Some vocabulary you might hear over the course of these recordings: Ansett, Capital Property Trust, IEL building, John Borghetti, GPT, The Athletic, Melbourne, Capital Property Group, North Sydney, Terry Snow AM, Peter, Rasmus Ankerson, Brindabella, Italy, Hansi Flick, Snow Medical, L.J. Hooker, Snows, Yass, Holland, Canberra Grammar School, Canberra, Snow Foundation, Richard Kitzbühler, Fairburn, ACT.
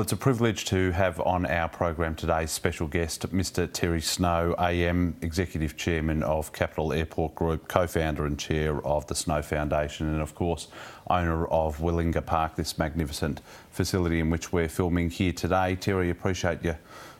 Well, it's a privilege to have on our program today's special guest, Mr Terry Snow AM, Executive Chairman of Capital Airport Group, co-founder and chair of the Snow Foundation and, of course, owner of Willinga Park, this magnificent facility in which we're filming here today. Terry, appreciate your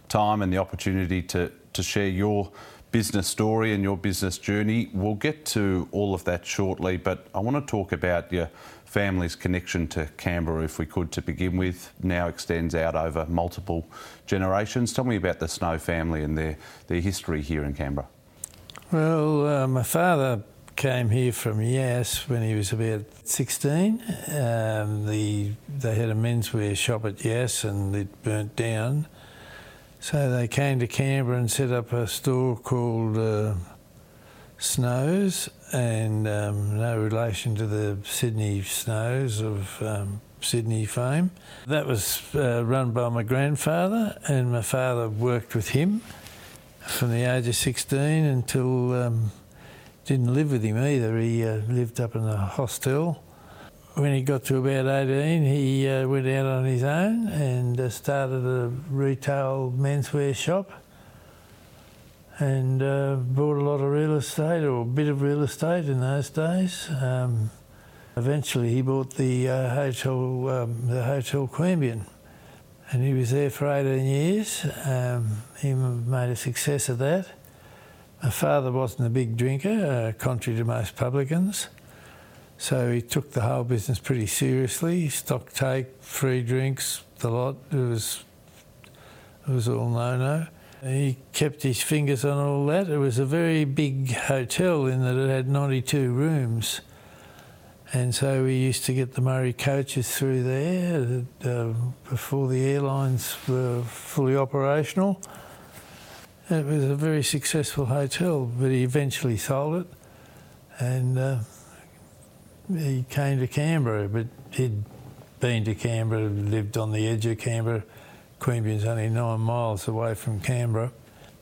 time and the opportunity to share your business story and your business journey. We'll get to all of that shortly, but I want to talk about your family's connection to Canberra, if we could, to begin with. Now extends out over multiple generations. Tell me about the Snow family and their history here in Canberra. Well, my father came here from Yass when he was about 16. They had a menswear shop at Yass and it burnt down. So they came to Canberra and set up a store called Snow's, and no relation to the Sydney Snows of Sydney fame. That was run by my grandfather, and my father worked with him from the age of 16 until didn't live with him either. He lived up in a hostel. When he got to about 18, he went out on his own and started a retail menswear shop and bought a lot of real estate, or a bit of real estate in those days. Eventually he bought the Hotel Queanbeyan, and he was there for 18 years. He made a success of that. My father wasn't a big drinker, contrary to most publicans. So he took the whole business pretty seriously. Stock take, free drinks, the lot. It was all no-no. He kept his fingers on all that. It was a very big hotel in that it had 92 rooms. And so we used to get the Murray coaches through there before the airlines were fully operational. It was a very successful hotel, but he eventually sold it. And he came to Canberra, but he'd been to Canberra, lived on the edge of Canberra. Queanbeyan's only 9 miles away from Canberra.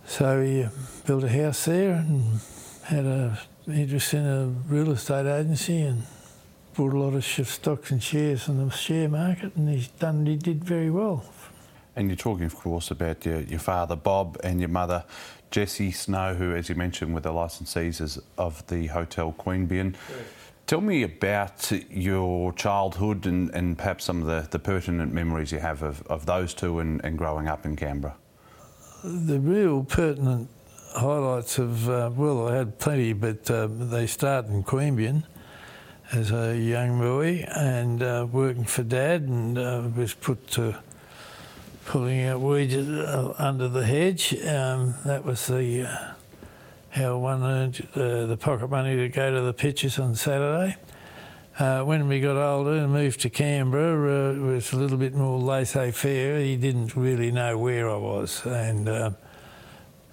So he built a house there and had an interest in a real estate agency and bought a lot of stocks and shares in the share market, and he did very well. And you're talking, of course, about your father, Bob, and your mother, Jessie Snow, who, as you mentioned, were the licensees of the Hotel Queanbeyan. Yeah. Tell me about your childhood and perhaps some of the pertinent memories you have of those two and growing up in Canberra. The real pertinent highlights of, well, I had plenty, but they start in Queanbeyan as a young boy and working for Dad, and was put to pulling out weeds under the hedge. That was the how one earned the pocket money to go to the pitches on Saturday. When we got older and moved to Canberra, it was a little bit more laissez-faire. He didn't really know where I was, and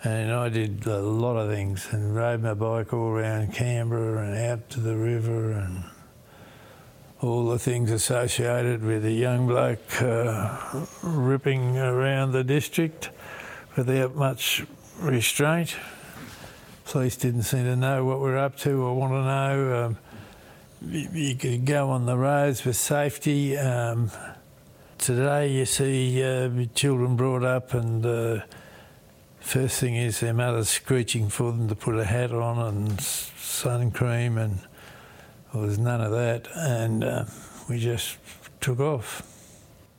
I did a lot of things and rode my bike all around Canberra and out to the river and all the things associated with a young bloke ripping around the district without much restraint. Police didn't seem to know what we're up to or want to know. You could go on the roads with safety. Today you see children brought up, and first thing is their mother's screeching for them to put a hat on and sun cream, and well, there's none of that, and we just took off.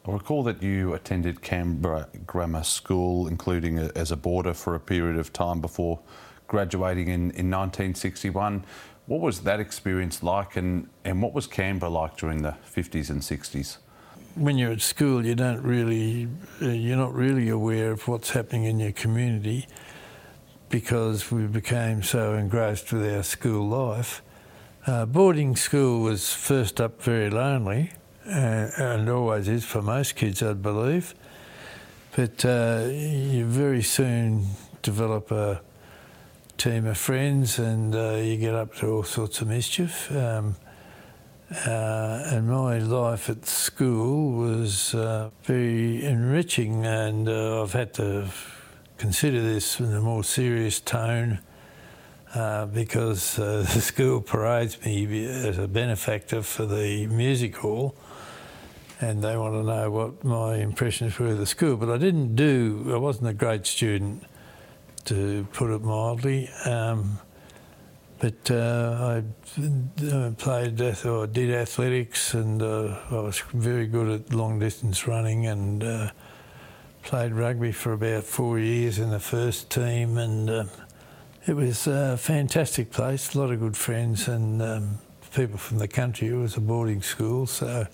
I recall that you attended Canberra Grammar School, including as a boarder for a period of time before graduating in 1961. What was that experience like, and what was Canberra like during the 50s and 60s? When you're at school, you're not really aware of what's happening in your community, because we became so engrossed with our school life. Boarding school was first up very lonely, and always is for most kids, I'd believe. But you very soon develop a team of friends, and you get up to all sorts of mischief. And my life at school was very enriching, and I've had to consider this in a more serious tone because the school parades me as a benefactor for the music hall, and they want to know what my impressions were of the school. But I wasn't a great student, to put it mildly. I played, or did athletics, and I was very good at long distance running, and played rugby for about 4 years in the first team, and it was a fantastic place, a lot of good friends and people from the country. It was a boarding school, so it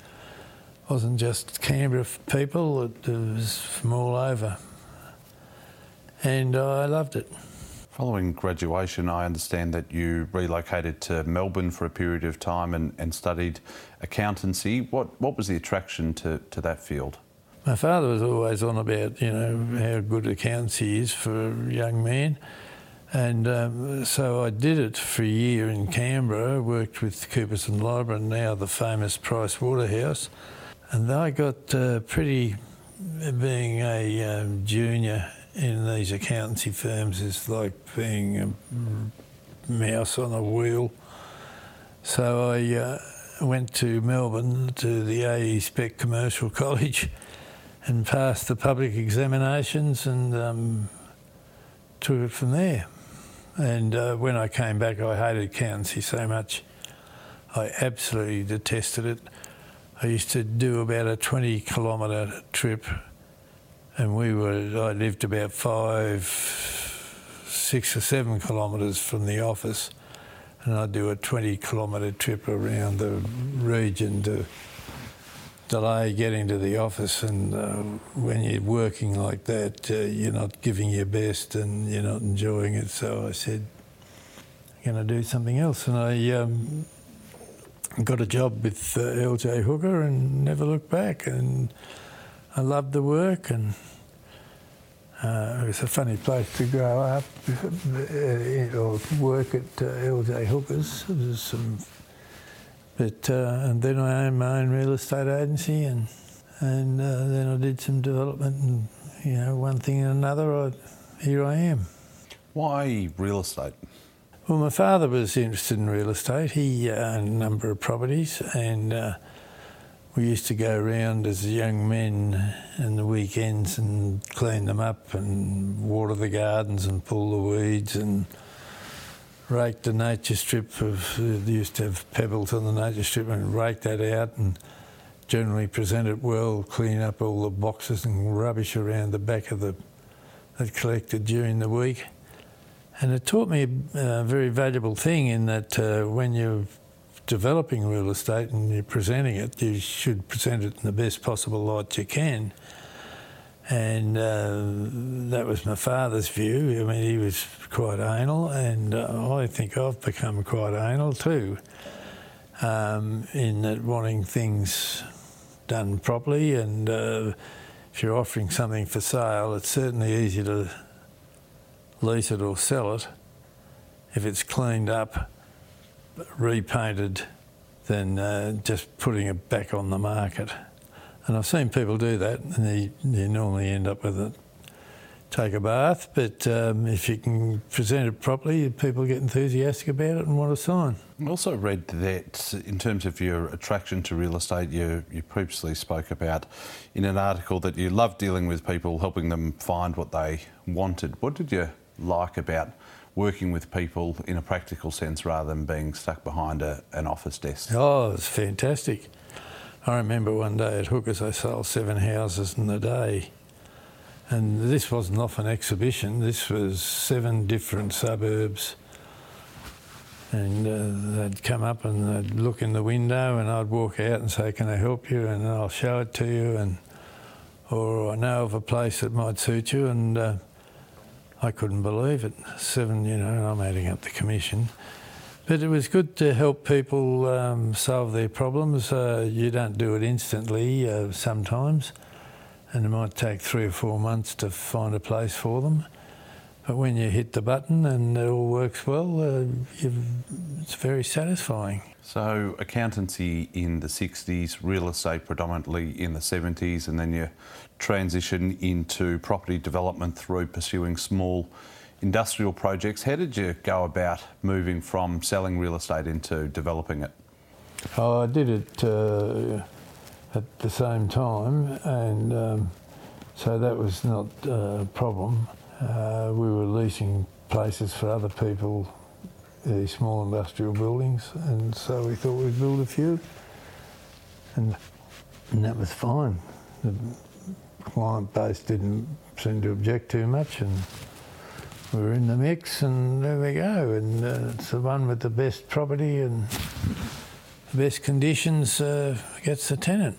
wasn't just Canberra people, it was from all over. And I loved it. Following graduation, I understand that you relocated to Melbourne for a period of time and studied accountancy. What was the attraction to that field? My father was always on about, how good accountancy is for a young man. And so I did it for a year in Canberra, worked with Coopers and Lybrand, now the famous Price Waterhouse. And I got being a junior in these accountancy firms is like being a mouse on a wheel. So I went to Melbourne to the A.E. Speck Commercial College and passed the public examinations and took it from there. And when I came back, I hated accountancy so much. I absolutely detested it. I used to do about a 20-kilometre trip, and I lived about 5, 6 or 7 kilometres from the office, and I'd do a 20-kilometre trip around the region to delay getting to the office. And when you're working like that, you're not giving your best and you're not enjoying it. So I said, I'm going to do something else. And I got a job with L.J. Hooker and never looked back. And I loved the work, and it was a funny place to grow up or work at L.J. Hooker's. And then I owned my own real estate agency, and then I did some development, and one thing and another. Here I am. Why real estate? Well, my father was interested in real estate. He owned a number of properties, and we used to go around as young men in the weekends and clean them up and water the gardens and pull the weeds and rake the nature strip. They used to have pebbles on the nature strip, and rake that out and generally present it well, clean up all the boxes and rubbish around the back of that collected during the week. And it taught me a very valuable thing in that when you're developing real estate and you're presenting it, you should present it in the best possible light you can. And that was my father's view. I mean, he was quite anal, and I think I've become quite anal too, in that wanting things done properly. And if you're offering something for sale, it's certainly easier to lease it or sell it if it's cleaned up, repainted, than just putting it back on the market. And I've seen people do that, and they normally end up with it. Take a bath, but if you can present it properly, people get enthusiastic about it and want to sign. I also read that in terms of your attraction to real estate, you previously spoke about in an article that you love dealing with people, helping them find what they wanted. What did you like about working with people in a practical sense rather than being stuck behind an office desk? Oh, it's fantastic. I remember one day at Hookers I sold 7 houses in a day, and this wasn't off an exhibition, this was 7 different suburbs, and they'd come up and they'd look in the window and I'd walk out and say, can I help you, and I'll show it to you, and or I know of a place that might suit you. And I couldn't believe it. 7, and I'm adding up the commission. But it was good to help people solve their problems. You don't do it instantly sometimes, and it might take 3 or 4 months to find a place for them. But when you hit the button and it all works well, it's very satisfying. So accountancy in the 60s, real estate predominantly in the 70s, and then you transition into property development through pursuing small industrial projects. How did you go about moving from selling real estate into developing it? Oh, I did it at the same time, and so that was not a problem. We were leasing places for other people, the small industrial buildings, and so we thought we'd build a few, and that was fine. The client base didn't seem to object too much, and we were in the mix, and there we go. And it's the one with the best property and the best conditions gets the tenant.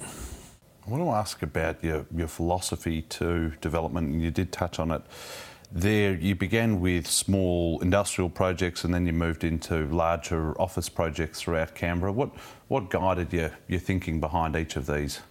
I want to ask about your philosophy to development, and you did touch on it there. You began with small industrial projects and then you moved into larger office projects throughout Canberra. What guided your thinking behind each of these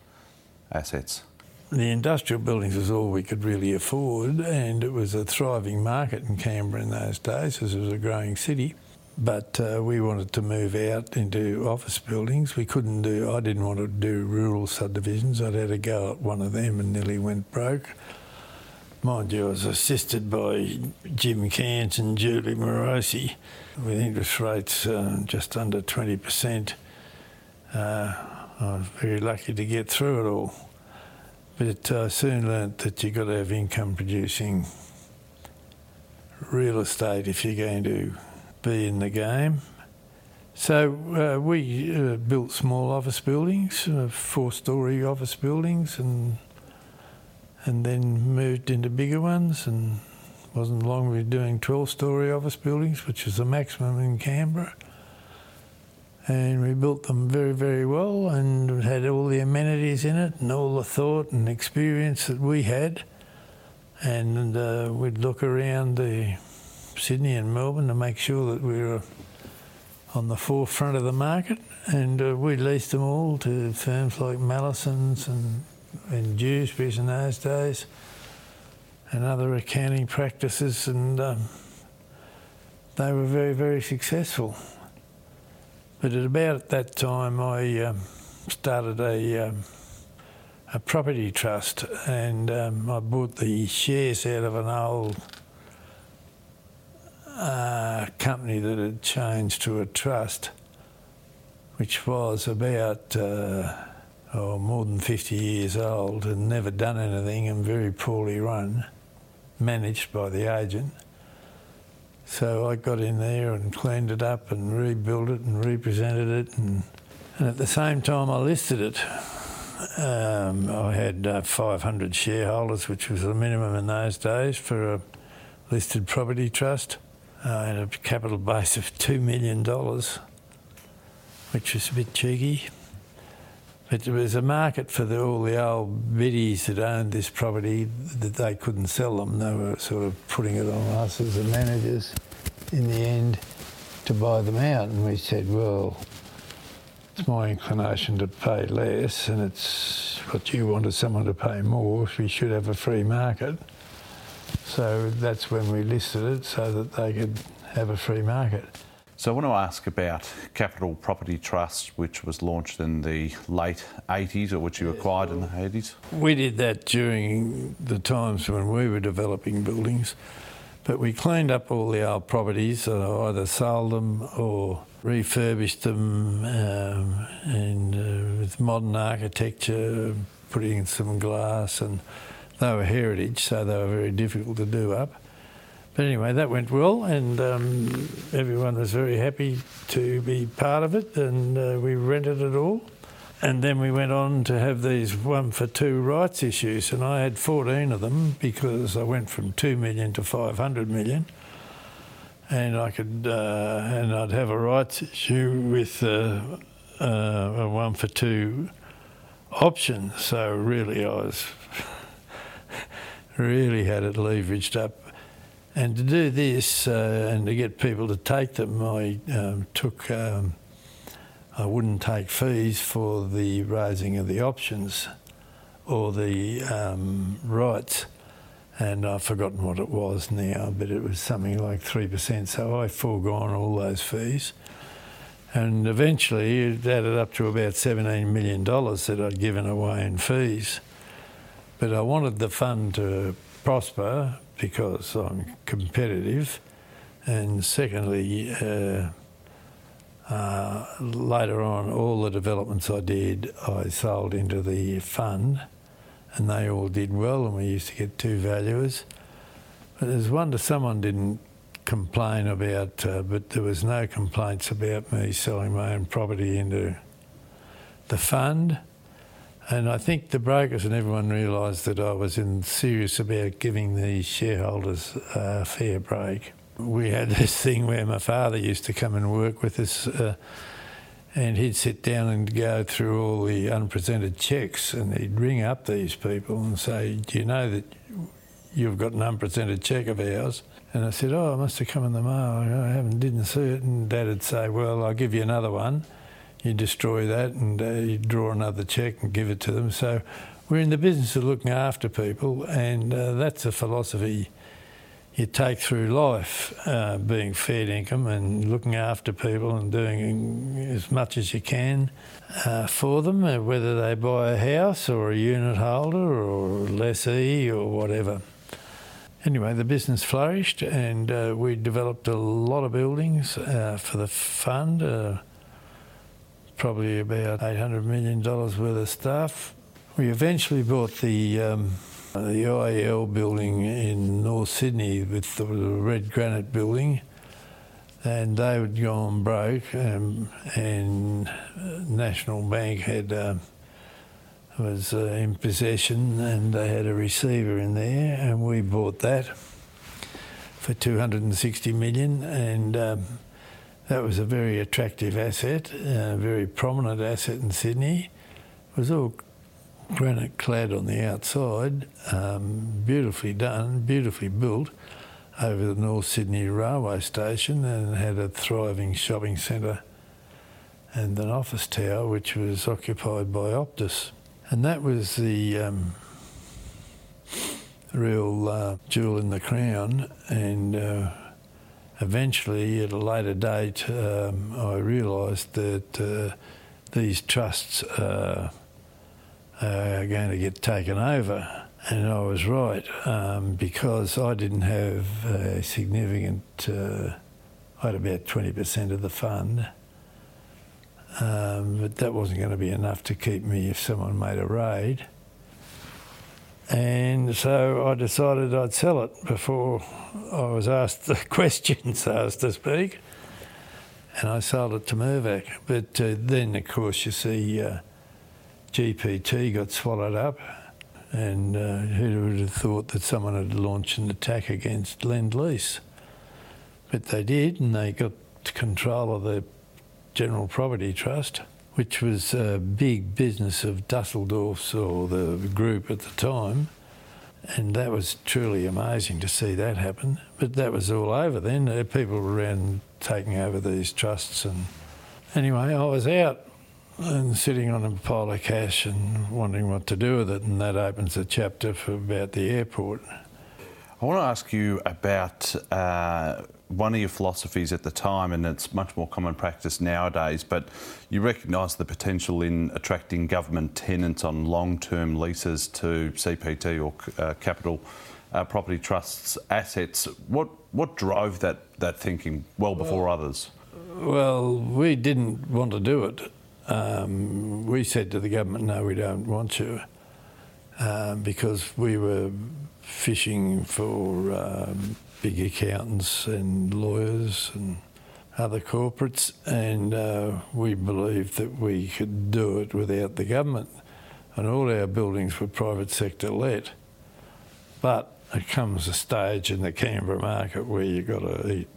assets? The industrial buildings was all we could really afford, and it was a thriving market in Canberra in those days as it was a growing city. But we wanted to move out into office buildings. We couldn't do, I didn't want to do rural subdivisions. I'd had a go at one of them and nearly went broke. Mind you, I was assisted by Jim Cant and Julie Morosi with interest rates just under 20%. I was very lucky to get through it all. But I soon learnt that you've got to have income-producing real estate if you're going to be in the game. So we built small office buildings, four-storey office buildings, and then moved into bigger ones, and wasn't long we were doing 12-storey office buildings, which is the maximum in Canberra. And we built them very, very well, and it had all the amenities in it and all the thought and experience that we had. And we'd look around Sydney and Melbourne to make sure that we were on the forefront of the market. And we leased them all to firms like Mallesons and Dewsbury's in those days, and other accounting practices, and they were very, very successful. But at about that time, I started a property trust, and I bought the shares out of an old company that had changed to a trust, which was about more than 50 years old and never done anything and very poorly run, managed by the agent. So I got in there and cleaned it up and rebuilt it and represented it, and at the same time I listed it. I had 500 shareholders, which was the minimum in those days for a listed property trust. I had a capital base of $2 million, which was a bit cheeky. But there was a market for all the old biddies that owned this property, that they couldn't sell them. They were sort of putting it on us as the managers in the end to buy them out. And we said, well, it's my inclination to pay less, and it's what you want is someone to pay more. We should have a free market. So that's when we listed it, so that they could have a free market. So I want to ask about Capital Property Trust, which was launched in the late 80s, or which you acquired in the 80s. We did that during the times when we were developing buildings, but we cleaned up all the old properties, so either sold them or refurbished them, and with modern architecture, putting in some glass, and they were heritage, so they were very difficult to do up. But anyway, that went well, and everyone was very happy to be part of it, and we rented it all. And then we went on to have these one-for-two rights issues, and I had 14 of them because I went from 2 million to 500 million, and I could, and I'd have a rights issue with a one-for-two option. So really I was really had it leveraged up. And to do this and to get people to take them, I I wouldn't take fees for the raising of the options or the rights. And I've forgotten what it was now, but it was something like 3%. So I foregone all those fees. And eventually it added up to about $17 million that I'd given away in fees. But I wanted the fund to prosper, because I'm competitive, and secondly Later on, all the developments I did, I sold into the fund, and they all did well, and we used to get two valuers. But there's wonder someone didn't complain about, but there was no complaints about me selling my own property into the fund. And I think the brokers and everyone realised that I was serious about giving the shareholders a fair break. We had this thing where my father used to come and work with us, and he'd sit down and go through all the unpresented cheques, and he'd ring up these people and say, "Do you know that you've got an unpresented cheque of ours?" And I said, "Oh, it must have come in the mail. I didn't see it." And Dad would say, "Well, I'll give you another one. You destroy that and you draw another cheque and give it to them." So we're in the business of looking after people, and that's a philosophy you take through life, being fair income and looking after people and doing as much as you can for them, whether they buy a house or a unit holder or lessee or whatever. Anyway, the business flourished, and we developed a lot of buildings for the fund, probably about $800 million worth of stuff. We eventually bought the IEL building in North Sydney with the red granite building, and they had gone broke, and National Bank was in possession, and they had a receiver in there, and we bought that for $260 million, and that was a very attractive asset, a very prominent asset in Sydney. It was all granite clad on the outside, beautifully done, beautifully built over the North Sydney railway station, and had a thriving shopping centre and an office tower which was occupied by Optus. And that was the real jewel in the crown, and eventually at a later date I realised that these trusts are going to get taken over, and I was right, because I didn't have a significant, I had about 20% of the fund. But that wasn't going to be enough to keep me if someone made a raid. And so I decided I'd sell it before I was asked the question, so as to speak, and I sold it to Mirvac. But then, of course, you see GPT got swallowed up, and who would have thought that someone had launched an attack against Lend-Lease? But they did, and they got control of the General Property Trust, which was a big business of Dusseldorf's, or the group at the time, and that was truly amazing to see that happen. But that was all over then. People were around taking over these trusts, and anyway, I was out and sitting on a pile of cash and wondering what to do with it, and that opens a chapter for about the airport. I want to ask you about one of your philosophies at the time, and it's much more common practice nowadays, but you recognise the potential in attracting government tenants on long-term leases to CPT or Capital Property Trust's assets. What drove that thinking well before others? Well, we didn't want to do it. We said to the government, "No, we don't want you," because we were fishing for big accountants and lawyers and other corporates, and we believed that we could do it without the government, and all our buildings were private sector let. But there comes a stage in the Canberra market where you've got to eat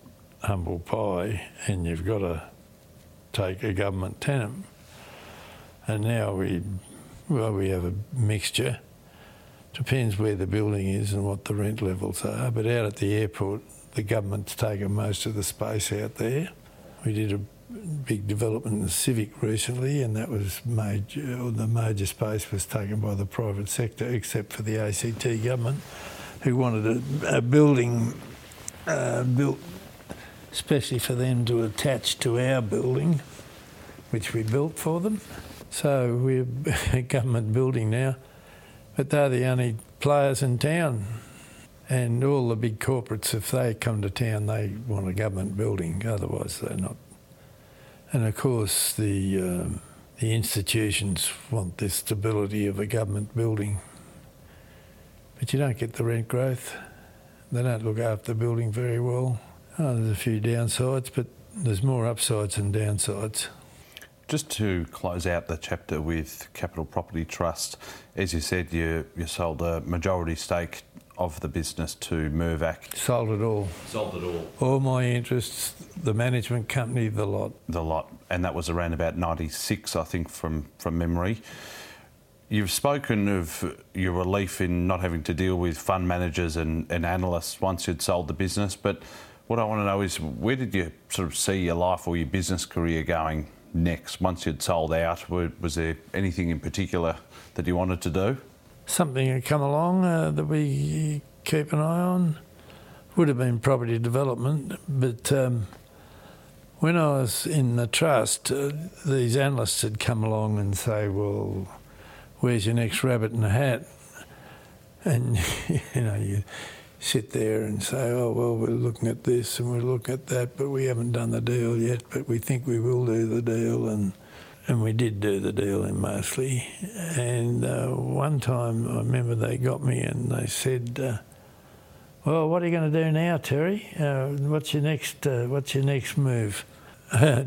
humble pie, and you've got to take a government tenant. And now we have a mixture. Depends where the building is and what the rent levels are. But out at the airport, the government's taken most of the space out there. We did a big development in Civic recently, and that was the major space was taken by the private sector, except for the ACT government, who wanted a building built especially for them to attach to our building, which we built for them. So we're a government building now, but they're the only players in town. And all the big corporates, if they come to town, they want a government building, otherwise they're not. And of course the institutions want the stability of a government building. But you don't get the rent growth. They don't look after the building very well. Oh, there's a few downsides, but there's more upsides than downsides. Just to close out the chapter with Capital Property Trust, as you said, you sold a majority stake of the business to Mirvac. Sold it all. Sold it all. All my interests, the management company, the lot. The lot. And that was around about 96, I think, from memory. You've spoken of your relief in not having to deal with fund managers and analysts once you'd sold the business, but what I want to know is where did you sort of see your life or your business career going next once you'd sold out? Was there anything in particular that you wanted to do? Something had come along that we keep an eye on. Would have been property development, but when I was in the trust, these analysts had come along and say, well, where's your next rabbit in the hat? And, you know, you sit there and say, oh, well, we're looking at this and we're looking at that, but we haven't done the deal yet, but we think we will do the deal. And we did do the deal in mostly. And one time, I remember they got me and they said, well, what are you going to do now, Terry? What's your next move?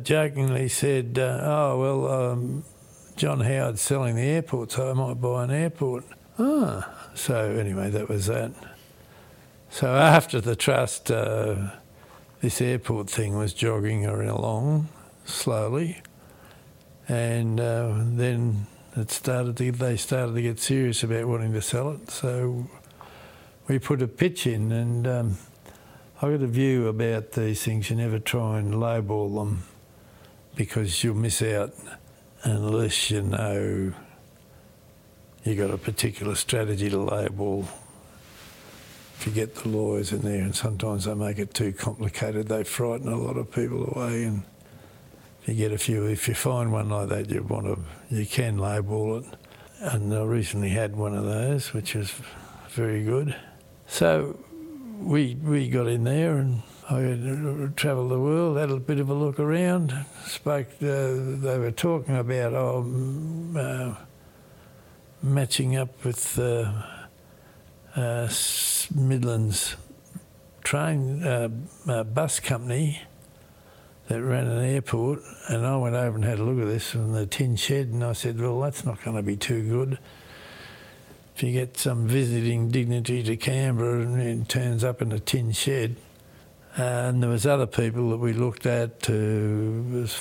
Jokingly said, John Howard's selling the airport, so I might buy an airport. So anyway, that was that. So after the trust, this airport thing was jogging along slowly, and then they started to get serious about wanting to sell it. So we put a pitch in, and I got a view about these things. You never try and lowball them because you'll miss out unless you know you got a particular strategy to lowball. If you get the lawyers in there, and sometimes they make it too complicated, they frighten a lot of people away. And if you find one like that, you can lowball it. And I recently had one of those, which was very good. So we got in there, and I travelled the world, had a bit of a look around, they were talking about matching up with Midlands train bus company that ran an airport, and I went over and had a look at this from the tin shed, and I said, well, that's not going to be too good. If you get some visiting dignitary to Canberra and it turns up in a tin shed. And there was other people that we looked at who was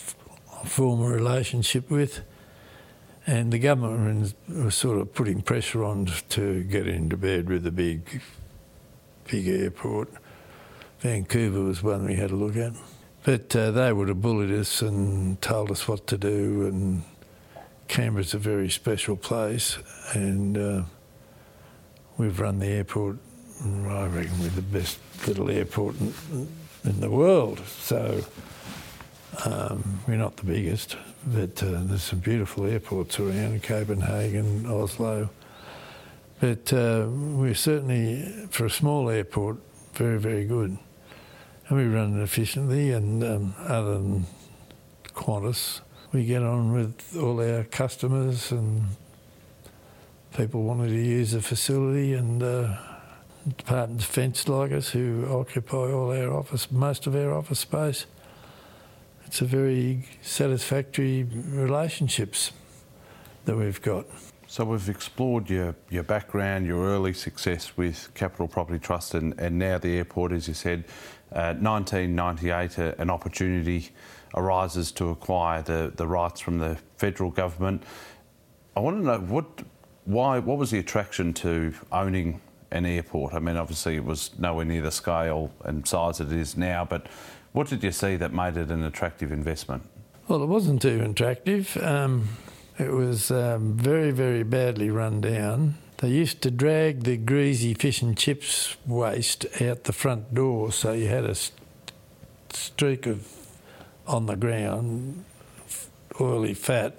a former relationship with, and the government was sort of putting pressure on to get into bed with the big airport. Vancouver was one we had a look at. But they would have bullied us and told us what to do, and Canberra's a very special place, and we've run the airport, I reckon we're the best little airport in the world. So we're not the biggest, but there's some beautiful airports around, Copenhagen, Oslo. But we're certainly, for a small airport, very, very good. And we run it efficiently, and other than Qantas, we get on with all our customers, and people wanted to use the facility, and Department of Defence like us, who occupy most of our office space. It's a very satisfactory relationships that we've got. So we've explored your background, your early success with Capital Property Trust, and now the airport, as you said. 1998, an opportunity arises to acquire the rights from the federal government. I want to know what was the attraction to owning an airport? I mean, obviously it was nowhere near the scale and size that it is now, but what did you see that made it an attractive investment? Well, it wasn't too attractive. It was very, very badly run down. They used to drag the greasy fish and chips waste out the front door, so you had a streak of on the ground oily fat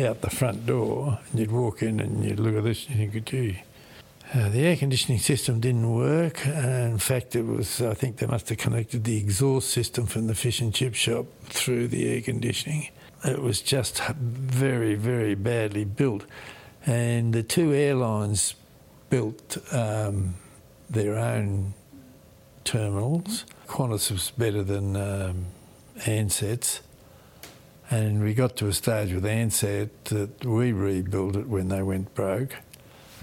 out the front door, and you'd walk in and you'd look at this and you'd go, gee. The air conditioning system didn't work. In fact, I think they must have connected the exhaust system from the fish and chip shop through the air conditioning. It was just very, very badly built. And the two airlines built their own terminals. Qantas was better than Ansett's. And we got to a stage with Ansett that we rebuilt it when they went broke.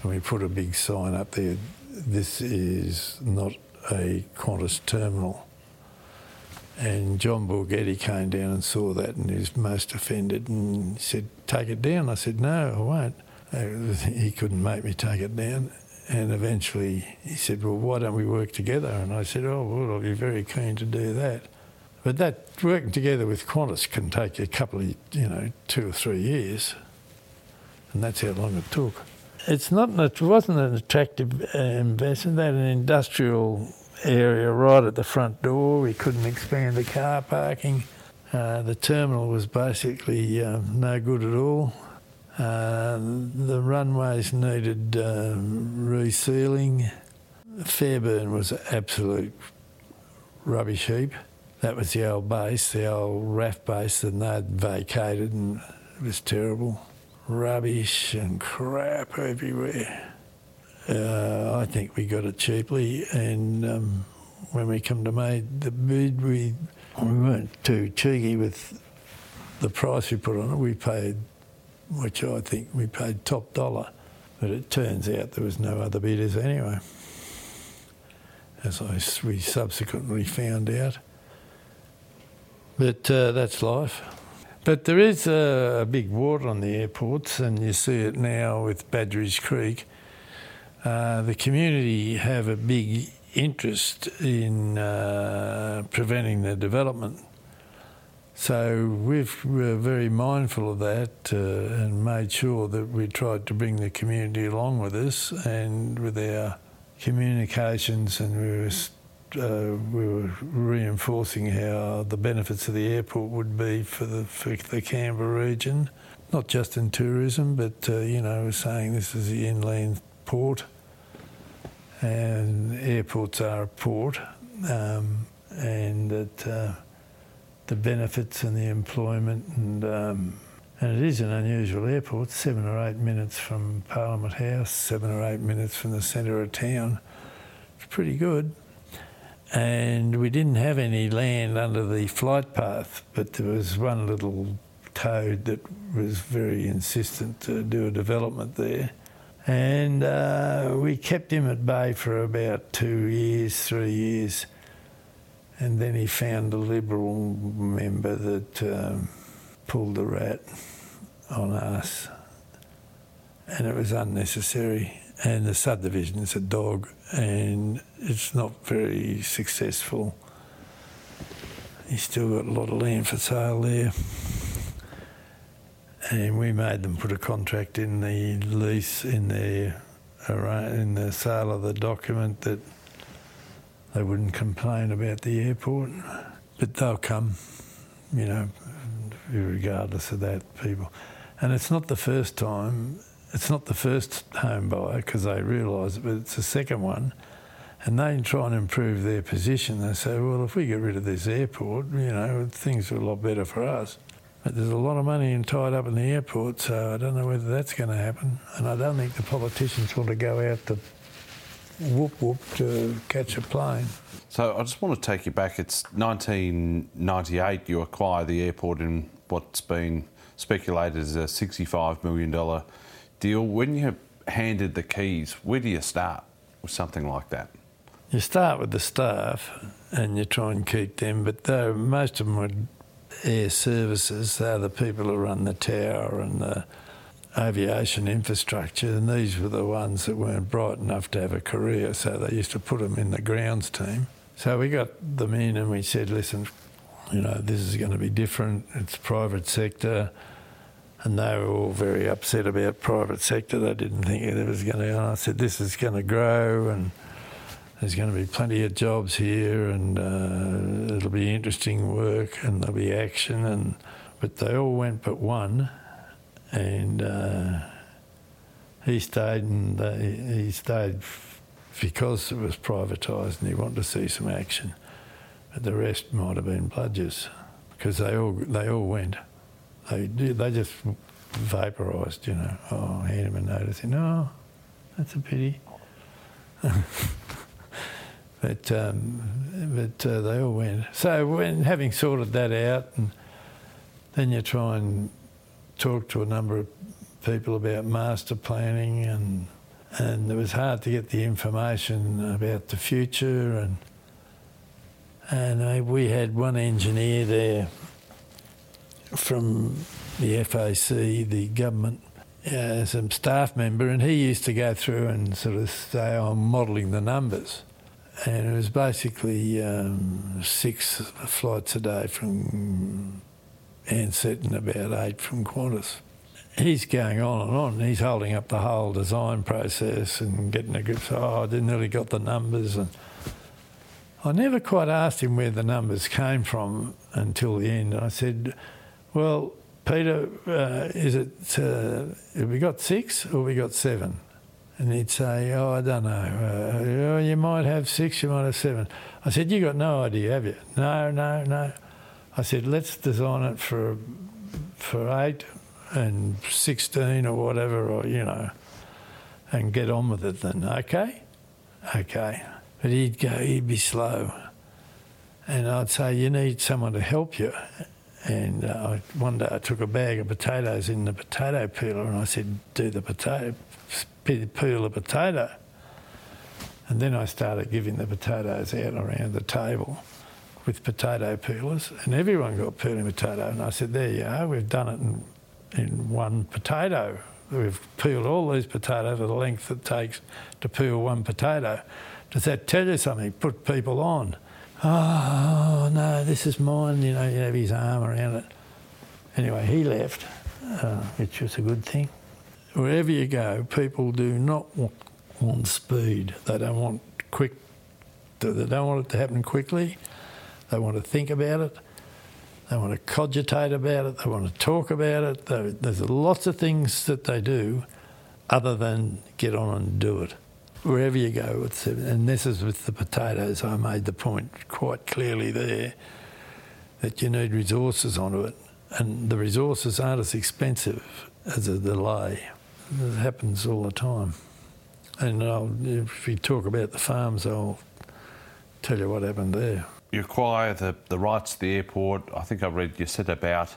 And we put a big sign up there, this is not a Qantas terminal. And John Borghetti came down and saw that and he was most offended and said, take it down. I said, no, I won't. He couldn't make me take it down. And eventually he said, well, why don't we work together? And I said, oh, well, I'll be very keen to do that. But that working together with Qantas can take a couple of, 2 or 3 years. And that's how long it took. It wasn't an attractive investment. They had an industrial area right at the front door. We couldn't expand the car parking. The terminal was basically no good at all. The runways needed resealing. Fairburn was an absolute rubbish heap. That was the old base, the old RAF base, and they'd vacated and it was terrible. Rubbish and crap everywhere. I think we got it cheaply, and when we come to make the bid, we weren't too cheeky with the price we put on it. We paid, which I think we paid top dollar, but it turns out there was no other bidders anyway, as we subsequently found out. But that's life. But there is a big war on the airports, and you see it now with Badgerys Creek. The community have a big interest in preventing the development. So we're very mindful of that and made sure that we tried to bring the community along with us and with our communications, and we were reinforcing how the benefits of the airport would be for the Canberra region, not just in tourism, but we're saying this is the inland port, and airports are a port, and that the benefits and the employment, and it is an unusual airport, 7 or 8 minutes from Parliament House, 7 or 8 minutes from the centre of town. It's pretty good. And we didn't have any land under the flight path, but there was one little toad that was very insistent to do a development there. And we kept him at bay for about 2 years, 3 years, and then he found a Liberal member that pulled the rat on us, and it was unnecessary. And the subdivision is a dog, and it's not very successful. He's still got a lot of land for sale there. And we made them put a contract in the lease, in the sale of the document, that they wouldn't complain about the airport. But they'll come, regardless of that, people. And it's not the first time. It's not the first home buyer, because they realise it, but it's the second one. And they try and improve their position. They say, well, if we get rid of this airport, things are a lot better for us. But there's a lot of money tied up in the airport, so I don't know whether that's going to happen. And I don't think the politicians want to go out to whoop-whoop to catch a plane. So I just want to take you back. It's 1998 you acquire the airport in what's been speculated as a $65 million deal. When you're handed the keys, where do you start with something like that? You start with the staff and you try and keep them, but though most of them were air services, they're the people who run the tower and the aviation infrastructure, and these were the ones that weren't bright enough to have a career, so they used to put them in the grounds team. So we got them in and we said, listen, this is going to be different, it's private sector. And they were all very upset about private sector. They didn't think it was going to. And I said, this is going to grow and there's going to be plenty of jobs here, and it'll be interesting work and there'll be action. But they all went but one, and he stayed, and he stayed because it was privatised and he wanted to see some action. But the rest might have been bludgers. because they all went. They just vaporised, you know. Oh, I handed him a notice. No, that's a pity. But they all went. So when having sorted that out, and then you try and talk to a number of people about master planning, and it was hard to get the information about the future, and we had one engineer there from the FAC, the government, as a staff member, and he used to go through and sort of say, oh, I'm modelling the numbers. And it was basically 6 flights a day from Ansett and about 8 from Qantas. He's going on. He's holding up the whole design process and getting a grip. Oh, I didn't really got the numbers. And I never quite asked him where the numbers came from until the end. I said, well, Peter, is it have we got 6 or have we got 7? And he'd say, oh, I don't know. You might have 6, you might have 7. I said, you got no idea, have you? No. I said, let's design it for 8 and 16 or whatever, or, you know, and get on with it then. Okay. But he'd be slow. And I'd say, you need someone to help you. And one day I took a bag of potatoes in the potato peeler and I said, peel a potato. And then I started giving the potatoes out around the table with potato peelers, and everyone got peeling potato. And I said, there you are, we've done it in one potato. We've peeled all these potatoes for the length it takes to peel one potato. Does that tell you something? Put people on. Oh, no, this is mine, you know, you have his arm around it. Anyway, he left, which was a good thing. Wherever you go, people do not want speed. They don't want quick. They don't want it to happen quickly. They want to think about it. They want to cogitate about it. They want to talk about it. There's lots of things that they do other than get on and do it. Wherever you go, and this is with the potatoes, I made the point quite clearly there that you need resources onto it, and the resources aren't as expensive as a delay. It happens all the time. And if we talk about the farms, I'll tell you what happened there. You acquire the rights to the airport. I think I read you said about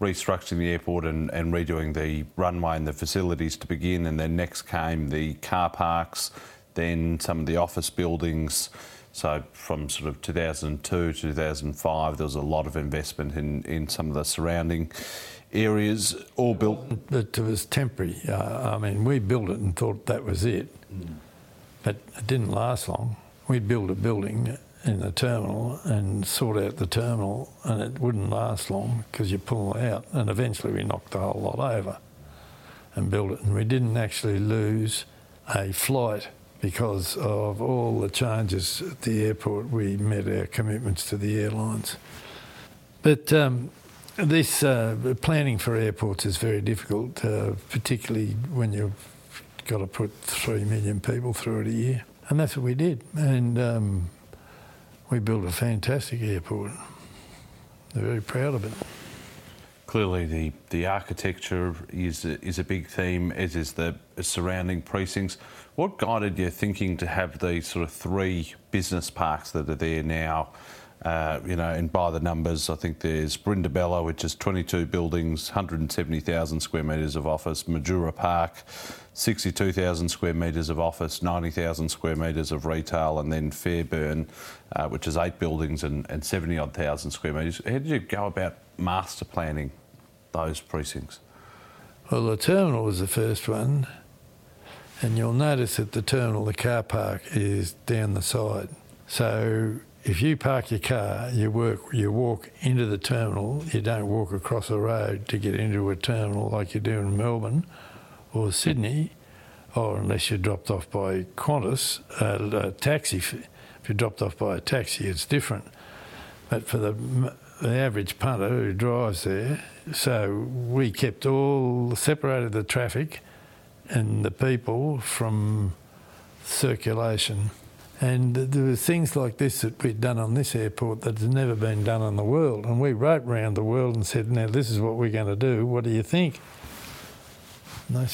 restructuring the airport and redoing the runway and the facilities to begin, and then next came the car parks, then some of the office buildings. So from sort of 2002 to 2005, there was a lot of investment in some of the surrounding areas, all built. It was temporary. I mean, we built it and thought that was it, but it didn't last long. We'd build a building in the terminal and sort out the terminal, and it wouldn't last long because you pull out, and eventually we knocked the whole lot over and built it. And we didn't actually lose a flight because of all the changes at the airport. We met our commitments to the airlines. But this planning for airports is very difficult, particularly when you've got to put 3 million people through it a year. And that's what we did. And we built a fantastic airport. They're very proud of it. Clearly the architecture is a big theme, as is the surrounding precincts. What guided your thinking to have these sort of 3 business parks that are there now? You know, and by the numbers, I think there's Brindabella, which is 22 buildings, 170,000 square metres of office. Mildura Park, 62,000 square metres of office, 90,000 square metres of retail. And then Fairburn, which is 8 buildings and 70-odd thousand square metres. How did you go about master planning those precincts? Well, the terminal was the first one. And you'll notice at the terminal, the car park is down the side. So if you park your car, you walk into the terminal. You don't walk across a road to get into a terminal like you do in Melbourne or Sydney, or unless you're dropped off by Qantas, a taxi. If you're dropped off by a taxi, it's different. But for the average punter who drives there, so we kept separated the traffic and the people from circulation. And there were things like this that we'd done on this airport that had never been done in the world. And we wrote round the world and said, now, this is what we're going to do. What do you think? And,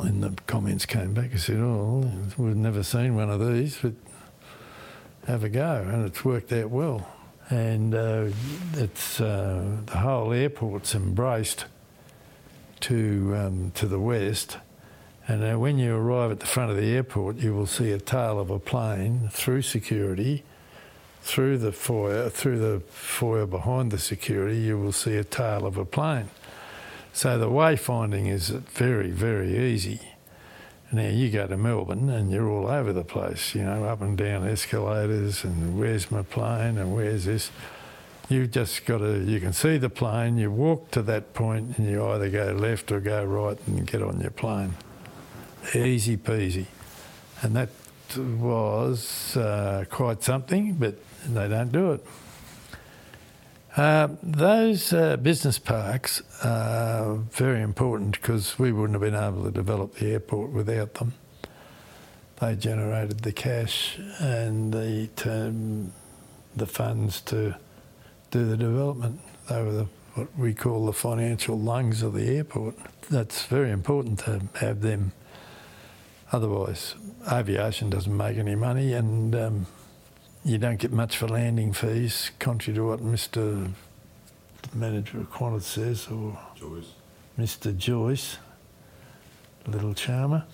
and the comments came back and said, oh, we've never seen one of these, but have a go. And it's worked out well. And it's the whole airport's embraced to the west. And when you arrive at the front of the airport, you will see a tail of a plane through security, through the foyer behind the security, you will see a tail of a plane. So the wayfinding is very, very easy. Now you go to Melbourne and you're all over the place, you know, up and down escalators and where's my plane and where's this. You've just got to, you can see the plane, you walk to that point and you either go left or go right and get on your plane. Easy peasy. And that was quite something, but they don't do it. Those business parks are very important because we wouldn't have been able to develop the airport without them. They generated the cash and the funds to do the development. They were what we call the financial lungs of the airport. That's very important to have them. Otherwise, aviation doesn't make any money and you don't get much for landing fees, contrary to what Mr. the manager of Qantas says, or Joyce. Mr. Joyce, little charmer.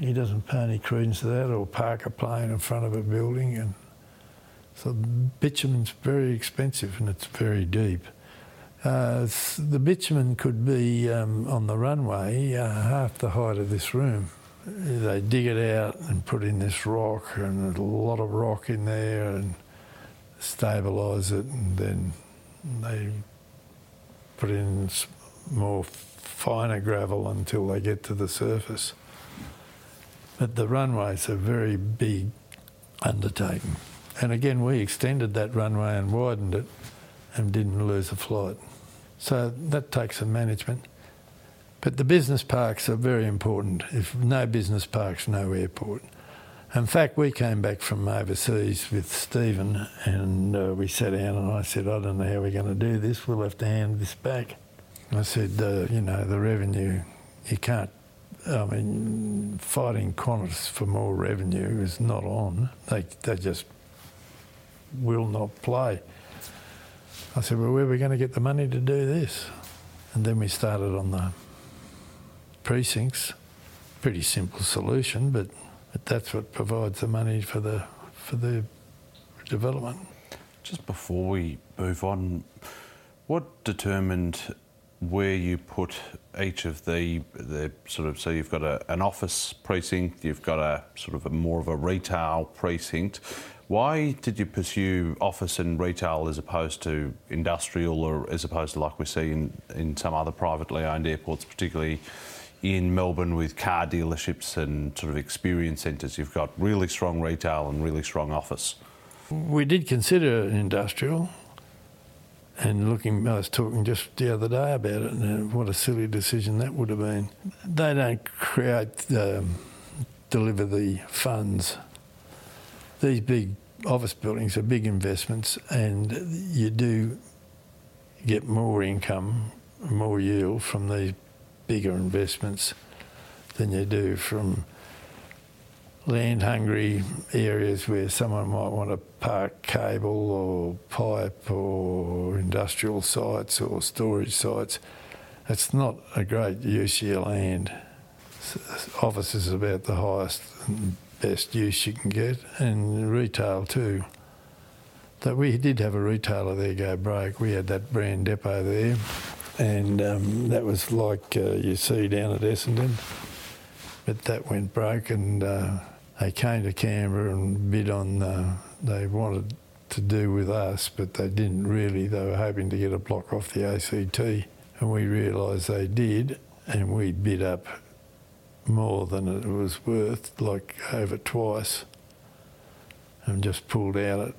He doesn't pay any credence to that or park a plane in front of a building. And so bitumen's very expensive and it's very deep. The bitumen could be on the runway half the height of this room. They dig it out and put in this rock, and there's a lot of rock in there, and stabilise it, and then they put in more finer gravel until they get to the surface. But the runway's a very big undertaking. And again, we extended that runway and widened it and didn't lose a flight. So that takes some management. But the business parks are very important. If no business parks, no airport. In fact, we came back from overseas with Stephen and we sat down and I said, I don't know how we're going to do this. We'll have to hand this back. And I said, you know, the revenue, you can't... I mean, fighting Qantas for more revenue is not on. They just will not play. I said, well, where are we going to get the money to do this? And then we started on the precincts. Pretty simple solution, but that's what provides the money for the development. Just before we move on, what determined where you put each of the sort of, so you've got an office precinct, you've got a sort of a more of a retail precinct. Why did you pursue office and retail as opposed to industrial, or as opposed to like we see in some other privately owned airports, particularly in Melbourne with car dealerships and sort of experience centres? You've got really strong retail and really strong office. We did consider industrial, and looking, I was talking just the other day about it, and what a silly decision that would have been. They don't deliver the funds. These big office buildings are big investments, and you do get more income, more yield from these bigger investments than you do from land-hungry areas where someone might want to park cable or pipe or industrial sites or storage sites. It's not a great use of your land. Office is about the highest and best use you can get, and retail too. That we did have a retailer there go broke. We had that brand depot there. And that was like you see down at Essendon, but that went broke, and they came to Canberra and bid on, they wanted to do with us, but they didn't really. They were hoping to get a block off the ACT, and we realised they did, and we bid up more than it was worth, like over twice, and just pulled out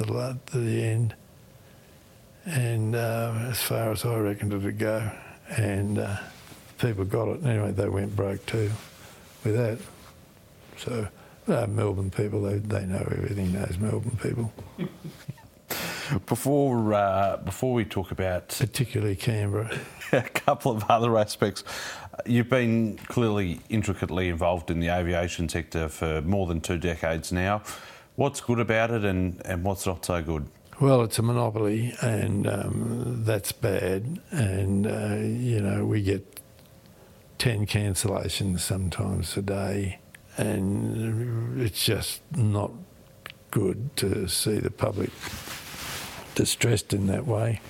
at the end. And as far as I reckoned it would go, and people got it. Anyway, they went broke too with that. So Melbourne people, they know everything, those Melbourne people. Before we talk about... particularly Canberra. A couple of other aspects. You've been clearly intricately involved in the aviation sector for more than 2 decades now. What's good about it and what's not so good? Well, it's a monopoly and that's bad. And, you know, we get 10 cancellations sometimes a day and it's just not good to see the public distressed in that way.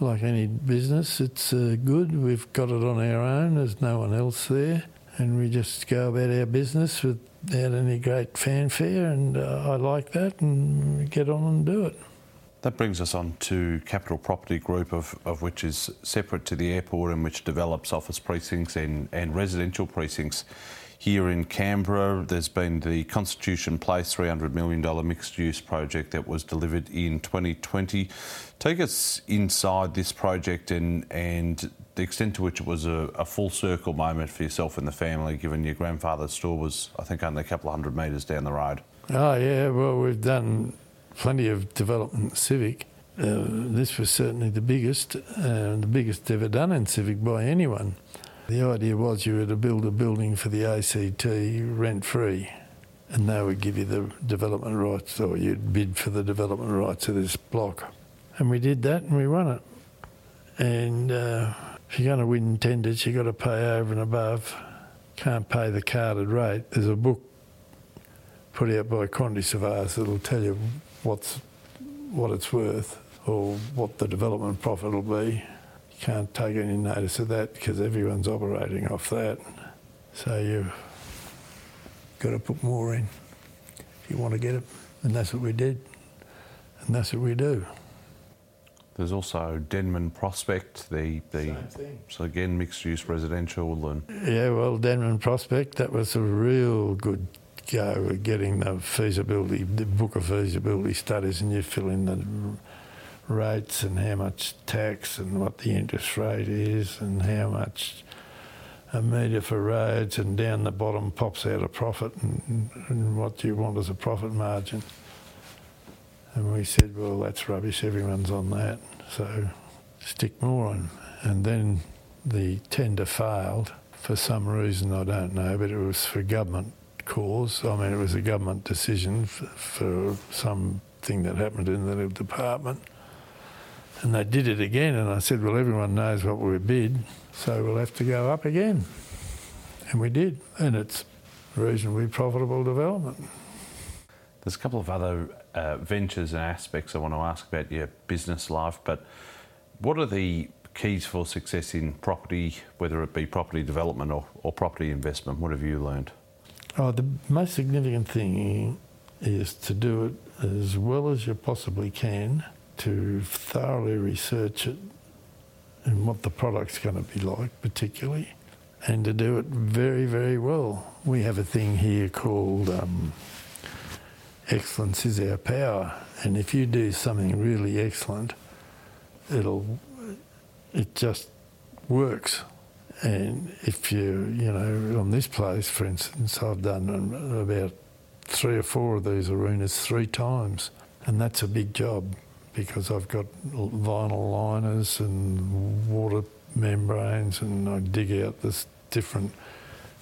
Like any business, it's good. We've got it on our own. There's no one else there. And we just go about our business without any great fanfare. And I like that and we get on and do it. That brings us on to Capital Property Group, of which is separate to the airport and which develops office precincts and residential precincts. Here in Canberra, there's been the Constitution Place $300 million mixed-use project that was delivered in 2020. Take us inside this project and the extent to which it was a full circle moment for yourself and the family, given your grandfather's store was, I think, only a couple of 100 metres down the road. Oh, yeah, well, we've done plenty of development civic. This was certainly the biggest ever done in civic by anyone. The idea was you were to build a building for the ACT rent-free and they would give you the development rights, or you'd bid for the development rights of this block. And we did that and we won it. And if you're going to win tenders, you've got to pay over and above. Can't pay the carded rate. There's a book put out by Qantas of ours that'll tell you what it's worth or what the development profit will be. Can't take any notice of that because everyone's operating off that. So you've got to put more in if you want to get it. And that's what we did. And that's what we do. There's also Denman Prospect, the same thing. So again, mixed-use residential. And yeah, well, Denman Prospect, that was a real good go at getting the feasibility, the book of feasibility studies, and you fill in the rates and how much tax and what the interest rate is and how much a metre for roads, and down the bottom pops out a profit and what you want as a profit margin. And we said, well, that's rubbish, everyone's on that, so stick more on. And then the tender failed for some reason, I don't know, but it was for government cause. I mean, it was a government decision for something that happened in the department. And they did it again, and I said, well, everyone knows what we bid, so we'll have to go up again. And we did, and it's reasonably profitable development. There's a couple of other ventures and aspects I want to ask about your business life, but what are the keys for success in property, whether it be property development or property investment? What have you learned? Oh, the most significant thing is to do it as well as you possibly can, to thoroughly research it and what the product's going to be like particularly, and to do it very, very well. We have a thing here called excellence is our power, and if you do something really excellent, it just works. And if you know, on this place, for instance, I've done about 3 or 4 of these arenas 3 times, and that's a big job because I've got vinyl liners and water membranes, and I dig out this different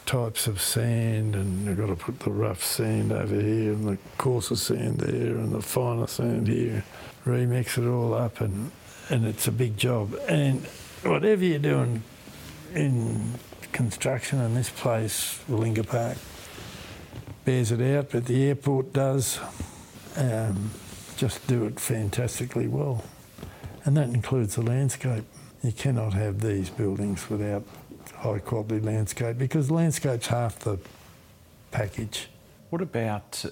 types of sand, and I've got to put the rough sand over here and the coarser sand there and the finer sand here, remix it all up, and it's a big job. And whatever you're doing in construction in this place, Willinga Park bears it out, but the airport does. Just do it fantastically well. And that includes the landscape. You cannot have these buildings without high quality landscape, because landscape's half the package. What about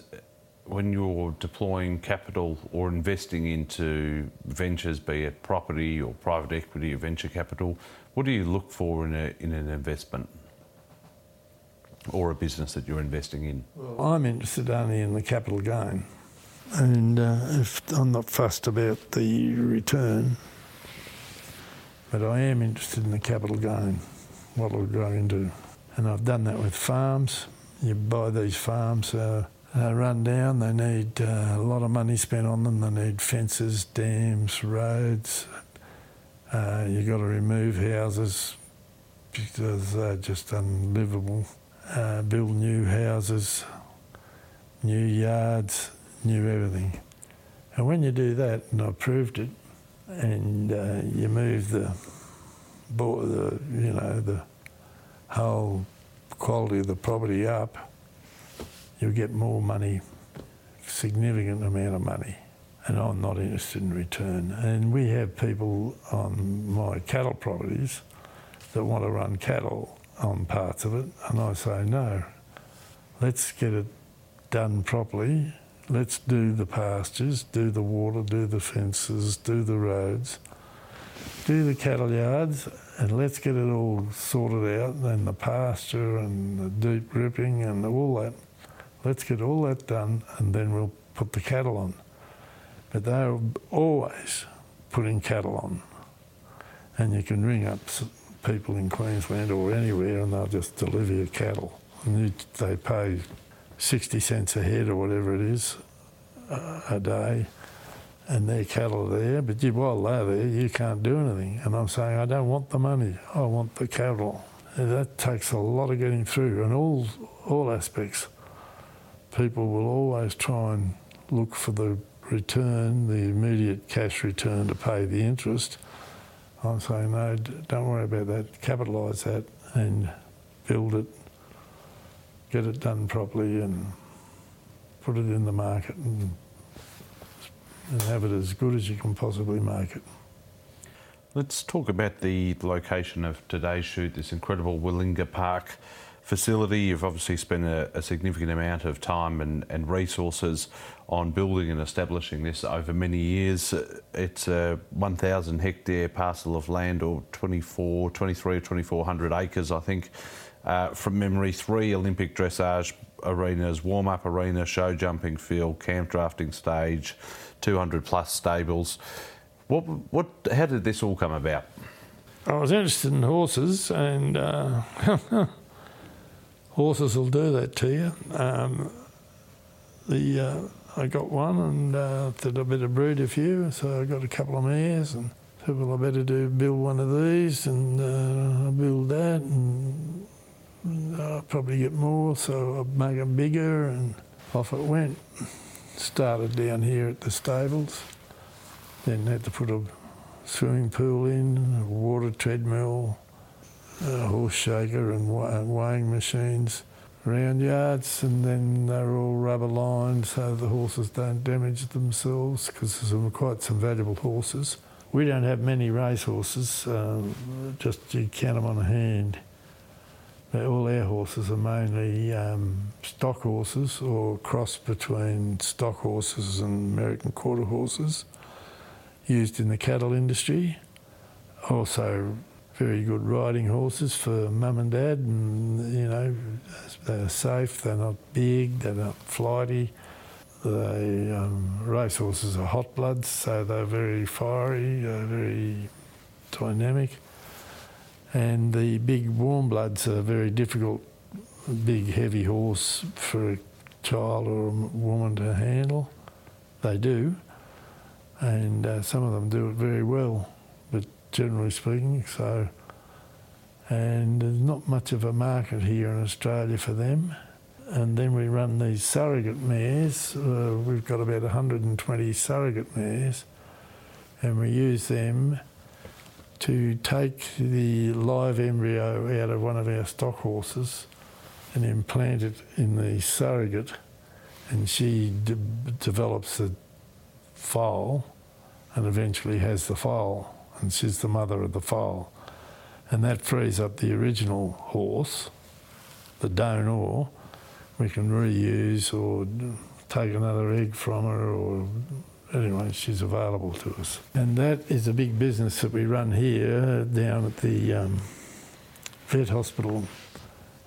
when you're deploying capital or investing into ventures, be it property or private equity or venture capital, what do you look for in an investment or a business that you're investing in? Well, I'm interested only in the capital gain. And if I'm not fussed about the return, but I am interested in the capital gain, what it'll grow into. And I've done that with farms. You buy these farms run down. They need a lot of money spent on them. They need fences, dams, roads. You've got to remove houses because they're just unlivable. Build new houses, new yards, new everything. And when you do that, and I proved it, and you move the whole quality of the property up, you'll get more money, significant amount of money. And I'm not interested in return. And we have people on my cattle properties that want to run cattle on parts of it, and I say, no, let's get it done properly. Let's do the pastures, do the water, do the fences, do the roads, do the cattle yards, and let's get it all sorted out, and the pasture and the deep ripping and all that. Let's get all that done, and then we'll put the cattle on. But they're always putting cattle on. And you can ring up people in Queensland or anywhere and they'll just deliver your cattle. And they pay 60 cents a head or whatever it is a day, and their cattle are there. But while they're there, you can't do anything. And I'm saying, I don't want the money, I want the cattle. And that takes a lot of getting through. And all aspects, people will always try and look for the return, the immediate cash return to pay the interest. I'm saying, no, don't worry about that, capitalise that and build it, get it done properly and put it in the market and have it as good as you can possibly make it. Let's talk about the location of today's shoot, this incredible Willinga Park facility. You've obviously spent a significant amount of time and resources on building and establishing this over many years. It's a 1,000 hectare parcel of land, or 2,400 acres, I think, from memory. 3 Olympic dressage arenas, warm-up arena, show jumping field, camp drafting stage, 200 plus stables. How did this all come about? I was interested in horses and horses will do that to you. I got one and thought I'd better breed a few, so I got a couple of mares and people, I better build one of these, and I build that, and I'll probably get more, so I'll make them bigger, and off it went. Started down here at the stables, then had to put a swimming pool in, a water treadmill, a horse shaker and weighing machines, round yards, and then they're all rubber lined so the horses don't damage themselves, because there's quite some valuable horses. We don't have many race horses, just you count them on a hand. But all our horses are mainly stock horses or cross between stock horses and American quarter horses, used in the cattle industry. Also, very good riding horses for mum and dad, and they're safe, they're not big, they're not flighty. The race horses are hot bloods, so they're very fiery, they're very dynamic. And the big warm bloods are very difficult, big heavy horse for a child or a woman to handle. They do, and some of them do it very well, but generally speaking, so. And there's not much of a market here in Australia for them. And then we run these surrogate mares. We've got about 120 surrogate mares, and we use them to take the live embryo out of one of our stock horses and implant it in the surrogate, and she develops the foal and eventually has the foal, and she's the mother of the foal. And that frees up the original horse, the donor. We can reuse or take another egg from her, or anyway, she's available to us. And that is a big business that we run here down at the vet hospital.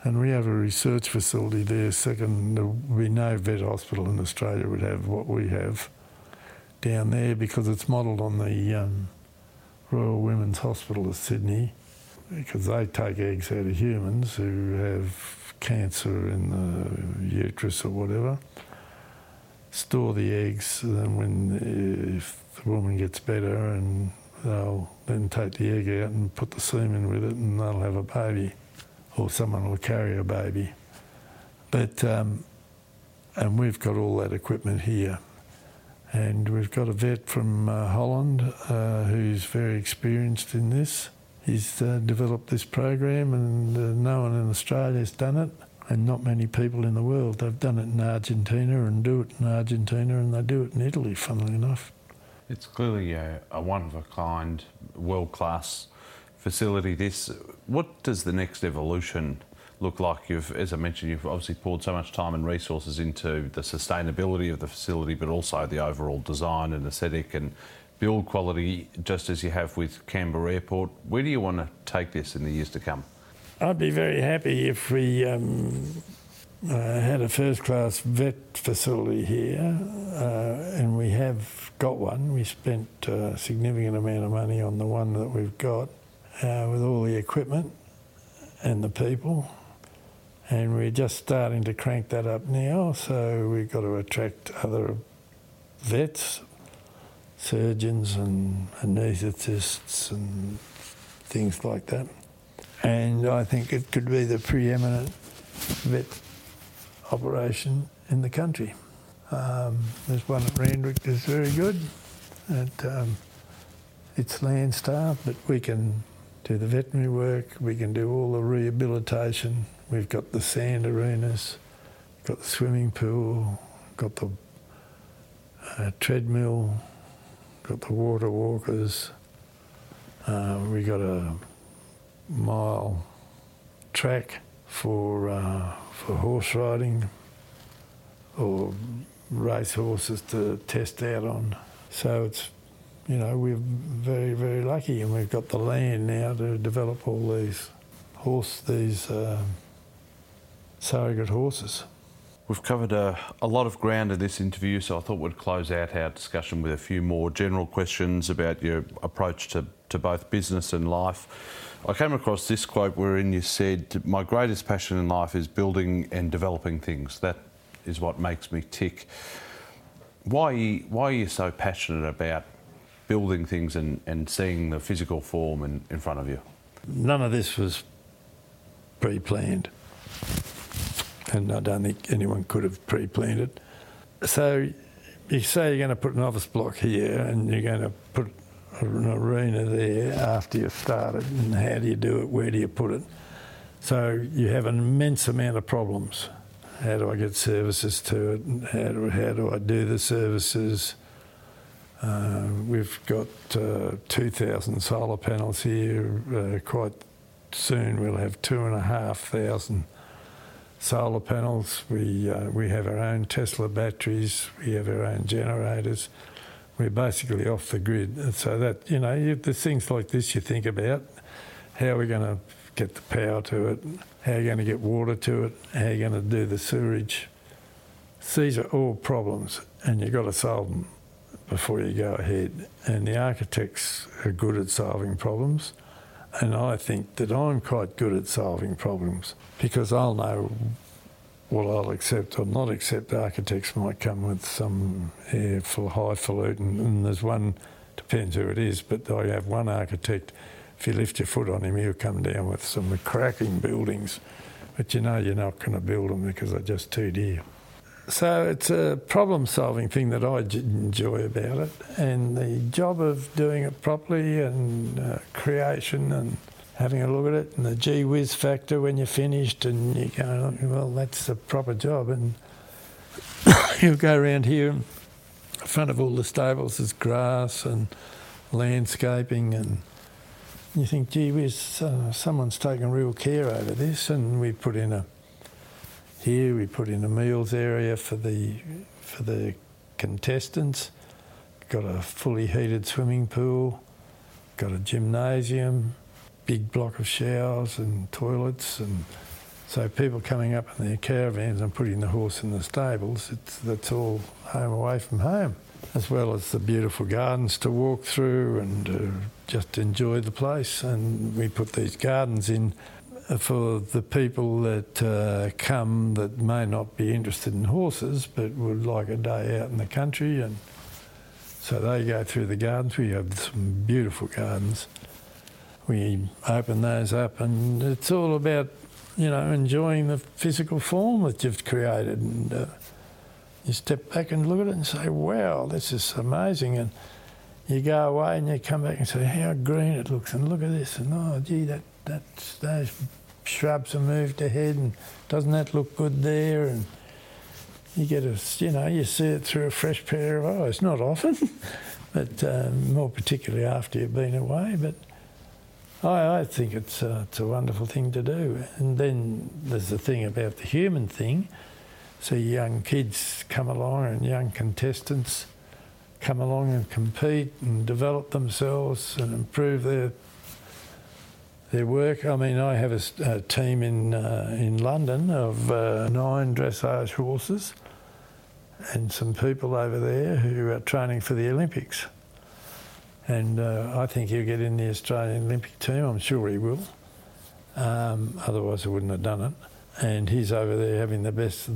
And we have a research facility there. Second, there would be no vet hospital in Australia would have what we have down there, because it's modelled on the Royal Women's Hospital of Sydney, because they take eggs out of humans who have cancer in the uterus or whatever, store the eggs, and then when if the woman gets better, and they'll then take the egg out and put the semen with it, and they'll have a baby, or someone will carry a baby. But and we've got all that equipment here, and we've got a vet from Holland who's very experienced in this. He's developed this program, and no one in Australia has done it, and not many people in the world. They've done it in Argentina and do it in Argentina, and they do it in Italy, funnily enough. It's clearly a one-of-a-kind, world-class facility, this. What does the next evolution look like? As I mentioned, you've obviously poured so much time and resources into the sustainability of the facility, but also the overall design and aesthetic and build quality, just as you have with Canberra Airport. Where do you want to take this in the years to come? I'd be very happy if we had a first-class vet facility here, and we have got one. We spent a significant amount of money on the one that we've got, with all the equipment and the people, and we're just starting to crank that up now, so we've got to attract other vets, surgeons and anaesthetists and things like that. And I think it could be the preeminent vet operation in the country. There's one at Randwick that's very good, at it's land staff, but we can do the veterinary work, we can do all the rehabilitation. We've got the sand arenas, got the swimming pool, got the treadmill, got the water walkers, we got a mile track for horse riding or race horses to test out on. So it's, you know, we're very, very lucky, and we've got the land now to develop all these surrogate horses. We've covered a lot of ground in this interview, so I thought we'd close out our discussion with a few more general questions about your approach to both business and life. I came across this quote wherein you said, "My greatest passion in life is building and developing things. That is what makes me tick." Why are you so passionate about building things and seeing the physical form in front of you? None of this was pre-planned, and I don't think anyone could have pre-planned it. So you say you're going to put an office block here and you're going to put an arena there after you've started, and how do you do it, where do you put it? So you have an immense amount of problems. How do I get services to it? How do I do the services? We've got 2,000 solar panels here. Quite soon we'll have 2,500 solar panels. We have our own Tesla batteries. We have our own generators. We're basically off the grid. And so that, you know, there's things like this you think about. How are we going to get the power to it? How are you going to get water to it? How are you going to do the sewerage? These are all problems, and you've got to solve them before you go ahead. And the architects are good at solving problems. And I think that I'm quite good at solving problems, because I'll know what I'll accept or not accept. Architects might come with some highfalutin, and there's one, depends who it is, but I have one architect, if you lift your foot on him, he'll come down with some cracking buildings, but you know you're not going to build them because they're just too dear. So it's a problem-solving thing that I enjoy about it, and the job of doing it properly and creation and having a look at it, and the gee whiz factor when you're finished, and you go, well, that's a proper job. And you'll go around here, in front of all the stables is grass and landscaping, and you think, gee whiz, someone's taken real care over this. And we put in a meals area for the contestants, got a fully heated swimming pool, got a gymnasium, big block of showers and toilets, and so people coming up in their caravans and putting the horse in the stables, that's all home away from home, as well as the beautiful gardens to walk through and just enjoy the place. And we put these gardens in for the people that come that may not be interested in horses but would like a day out in the country, and so they go through the gardens. We have some beautiful gardens. We open those up, and it's all about, you know, enjoying the physical form that you've created, and you step back and look at it and say, wow, this is amazing. And you go away and you come back and say, how green it looks, and look at this, and oh gee, those shrubs are moved ahead, and doesn't that look good there? And you get a, you know, you see it through a fresh pair of eyes, not often, but more particularly after you've been away. But I think it's a wonderful thing to do. And then there's the thing about the human thing. So young kids come along, and young contestants come along and compete and develop themselves and improve their work. I mean, I have a team in London of 9 dressage horses and some people over there who are training for the Olympics. And I think he'll get in the Australian Olympic team. I'm sure he will. Otherwise, I wouldn't have done it. And he's over there having the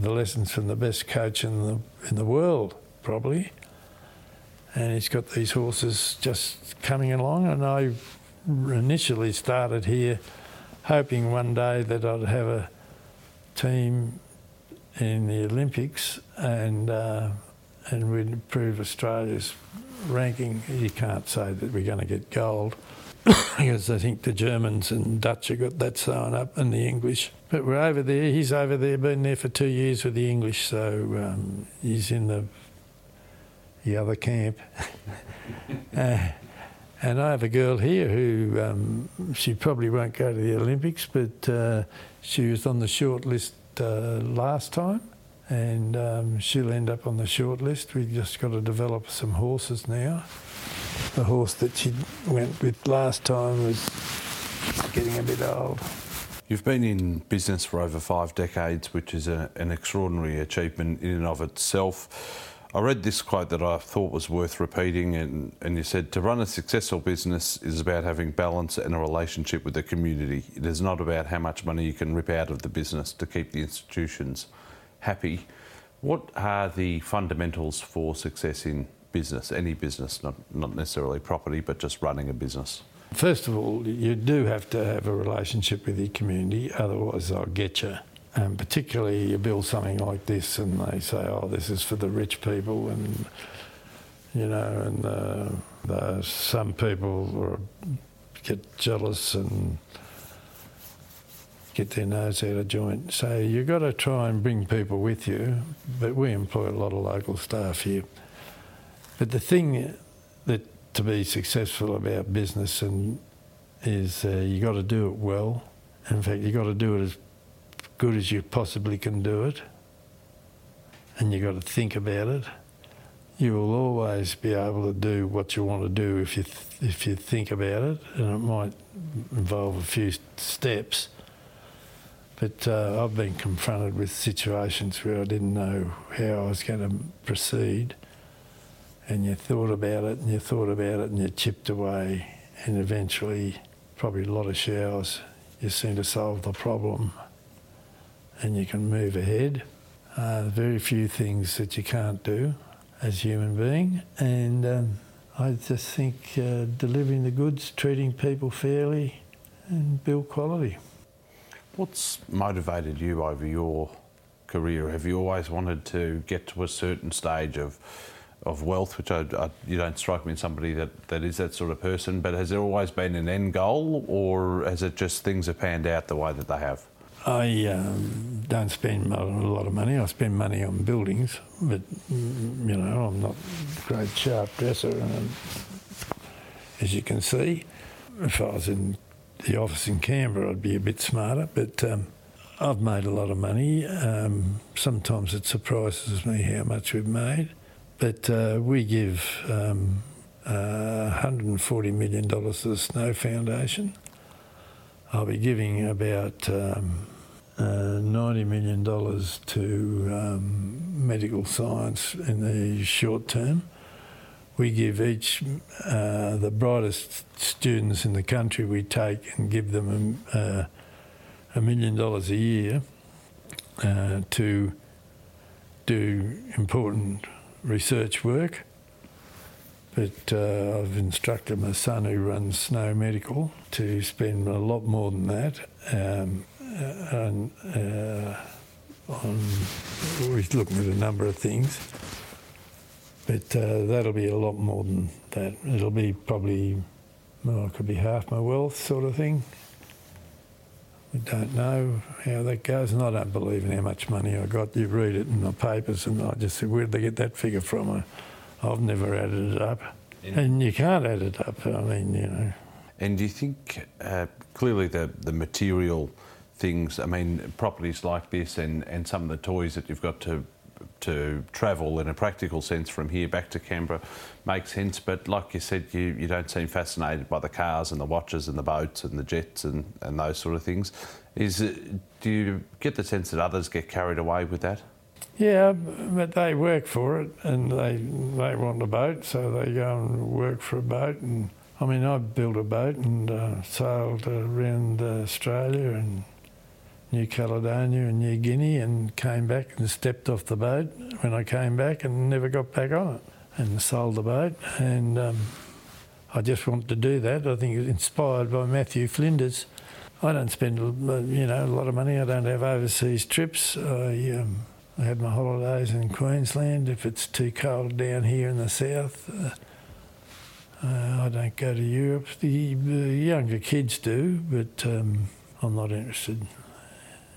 lessons from the best coach in the world, probably. And he's got these horses just coming along. And I initially started here hoping one day that I'd have a team in the Olympics and we'd improve Australia's ranking. You can't say that we're going to get gold because I think the Germans and Dutch have got that sewn up, and the English. But we're over there. He's over there, been there for 2 years with the English, so he's in the other camp. And I have a girl here who she probably won't go to the Olympics, but she was on the short list last time. And she'll end up on the short list. We've just got to develop some horses now. The horse that she went with last time was getting a bit old. You've been in business for over 5 decades, which is an extraordinary achievement in and of itself. I read this quote that I thought was worth repeating, and you said, to run a successful business is about having balance and a relationship with the community. It is not about how much money you can rip out of the business to keep the institutions happy. What are the fundamentals for success in business, any business, not necessarily property, but just running a business? First of all, you do have to have a relationship with your community, otherwise they'll get you. Particularly you build something like this and they say, oh, this is for the rich people, and, you know, and some people get jealous and get their nose out of joint. So you've got to try and bring people with you, but we employ a lot of local staff here. But the thing that to be successful about business and is you got to do it well. In fact, you got to do it as good as you possibly can do it, and you got to think about it. You will always be able to do what you want to do if you think about it, and it might involve a few steps. But I've been confronted with situations where I didn't know how I was going to proceed, and you thought about it and you thought about it and you chipped away, and eventually, probably a lot of showers, you seem to solve the problem and you can move ahead. Very few things that you can't do as a human being, and I just think delivering the goods, treating people fairly and build quality. What's motivated you over your career? Have you always wanted to get to a certain stage of wealth, which you don't strike me as somebody that is that sort of person, but has there always been an end goal, or has it just things have panned out the way that they have? I don't spend a lot of money. I spend money on buildings, but, you know, I'm not a great sharp dresser, as you can see. If I was in the office in Canberra, I'd be a bit smarter, but I've made a lot of money. Sometimes it surprises me how much we've made, but we give $140 million to the Snow Foundation. I'll be giving about $90 million to medical science in the short term. We give each, the brightest students in the country, we take and give them $1 million a year to do important research work. But I've instructed my son, who runs Snow Medical, to spend a lot more than that. He's looking at a number of things. But that'll be a lot more than that. It'll be probably, well, it could be half my wealth sort of thing. We don't know how that goes, and I don't believe in how much money I got. You read it in the papers, and I just said, where did they get that figure from? I've never added it up. And you can't add it up, I mean, you know. And do you think, clearly the material things, I mean, properties like this and some of the toys that you've got to travel in a practical sense from here back to Canberra makes sense, but like you said, you don't seem fascinated by the cars and the watches and the boats and the jets and those sort of things. Do you get the sense that others get carried away with that? Yeah, but they work for it, and they want a boat, so they go and work for a boat. And I mean, I built a boat and sailed around Australia and New Caledonia and New Guinea, and came back and stepped off the boat when I came back and never got back on it, and sold the boat. And I just wanted to do that. I think it's inspired by Matthew Flinders. I don't spend, a lot of money. I don't have overseas trips. I have my holidays in Queensland. If it's too cold down here in the south, I don't go to Europe. The younger kids do, but I'm not interested.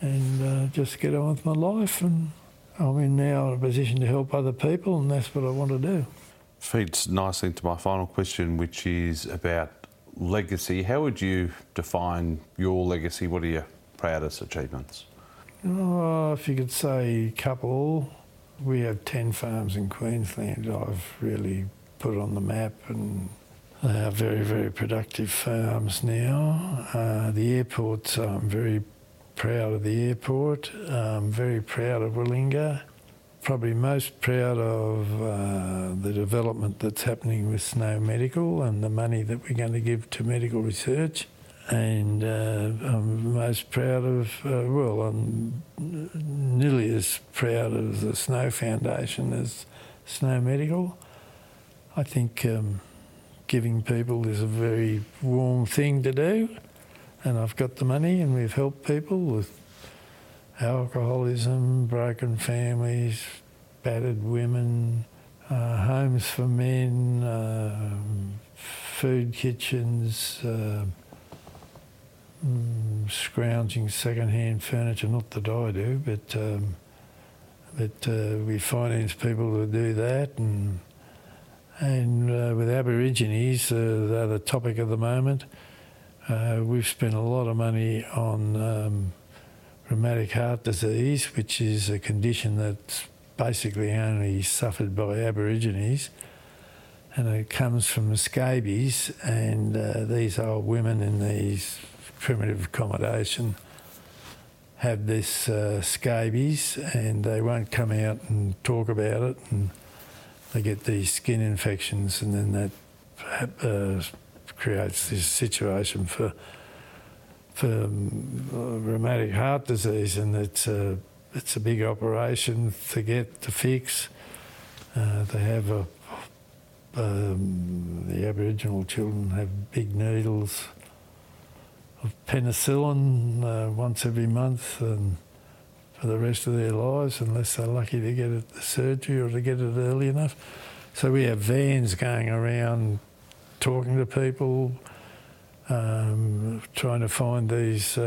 And just get on with my life, and I'm now in a position to help other people, and that's what I want to do. Feeds nicely into my final question, which is about legacy. How would you define your legacy? What are your proudest achievements? Oh, if you could say couple. We have 10 farms in Queensland I've really put on the map, and they are very, very productive farms now. The airports, I'm very proud of the airport, very proud of Willinga, probably most proud of the development that's happening with Snow Medical and the money that we're going to give to medical research. And I'm most proud of, I'm nearly as proud of the Snow Foundation as Snow Medical. I think giving people is a very warm thing to do. And I've got the money, and we've helped people with alcoholism, broken families, battered women, homes for men, food kitchens, scrounging second-hand furniture, not that I do, but we finance people to do that. And with Aborigines, they're the topic of the moment. We've spent a lot of money on rheumatic heart disease, which is a condition that's basically only suffered by Aborigines, and it comes from scabies, and these old women in these primitive accommodation have this scabies, and they won't come out and talk about it, and they get these skin infections, and then that creates this situation for rheumatic heart disease, and it's a big operation to fix. They have the Aboriginal children have big needles of penicillin once every month, and for the rest of their lives, unless they're lucky to get the surgery or to get it early enough. So we have vans going around talking to people, trying to find these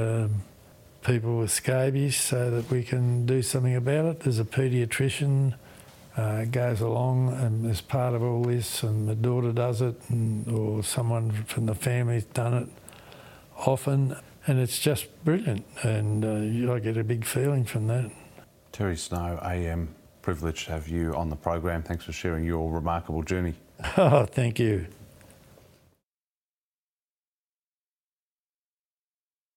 people with scabies so that we can do something about it. There's a paediatrician goes along and is part of all this, and my daughter does it, or someone from the family's done it often, and it's just brilliant, and I get a big feeling from that. Terry Snow AM, privileged to have you on the program. Thanks for sharing your remarkable journey. Oh, thank you.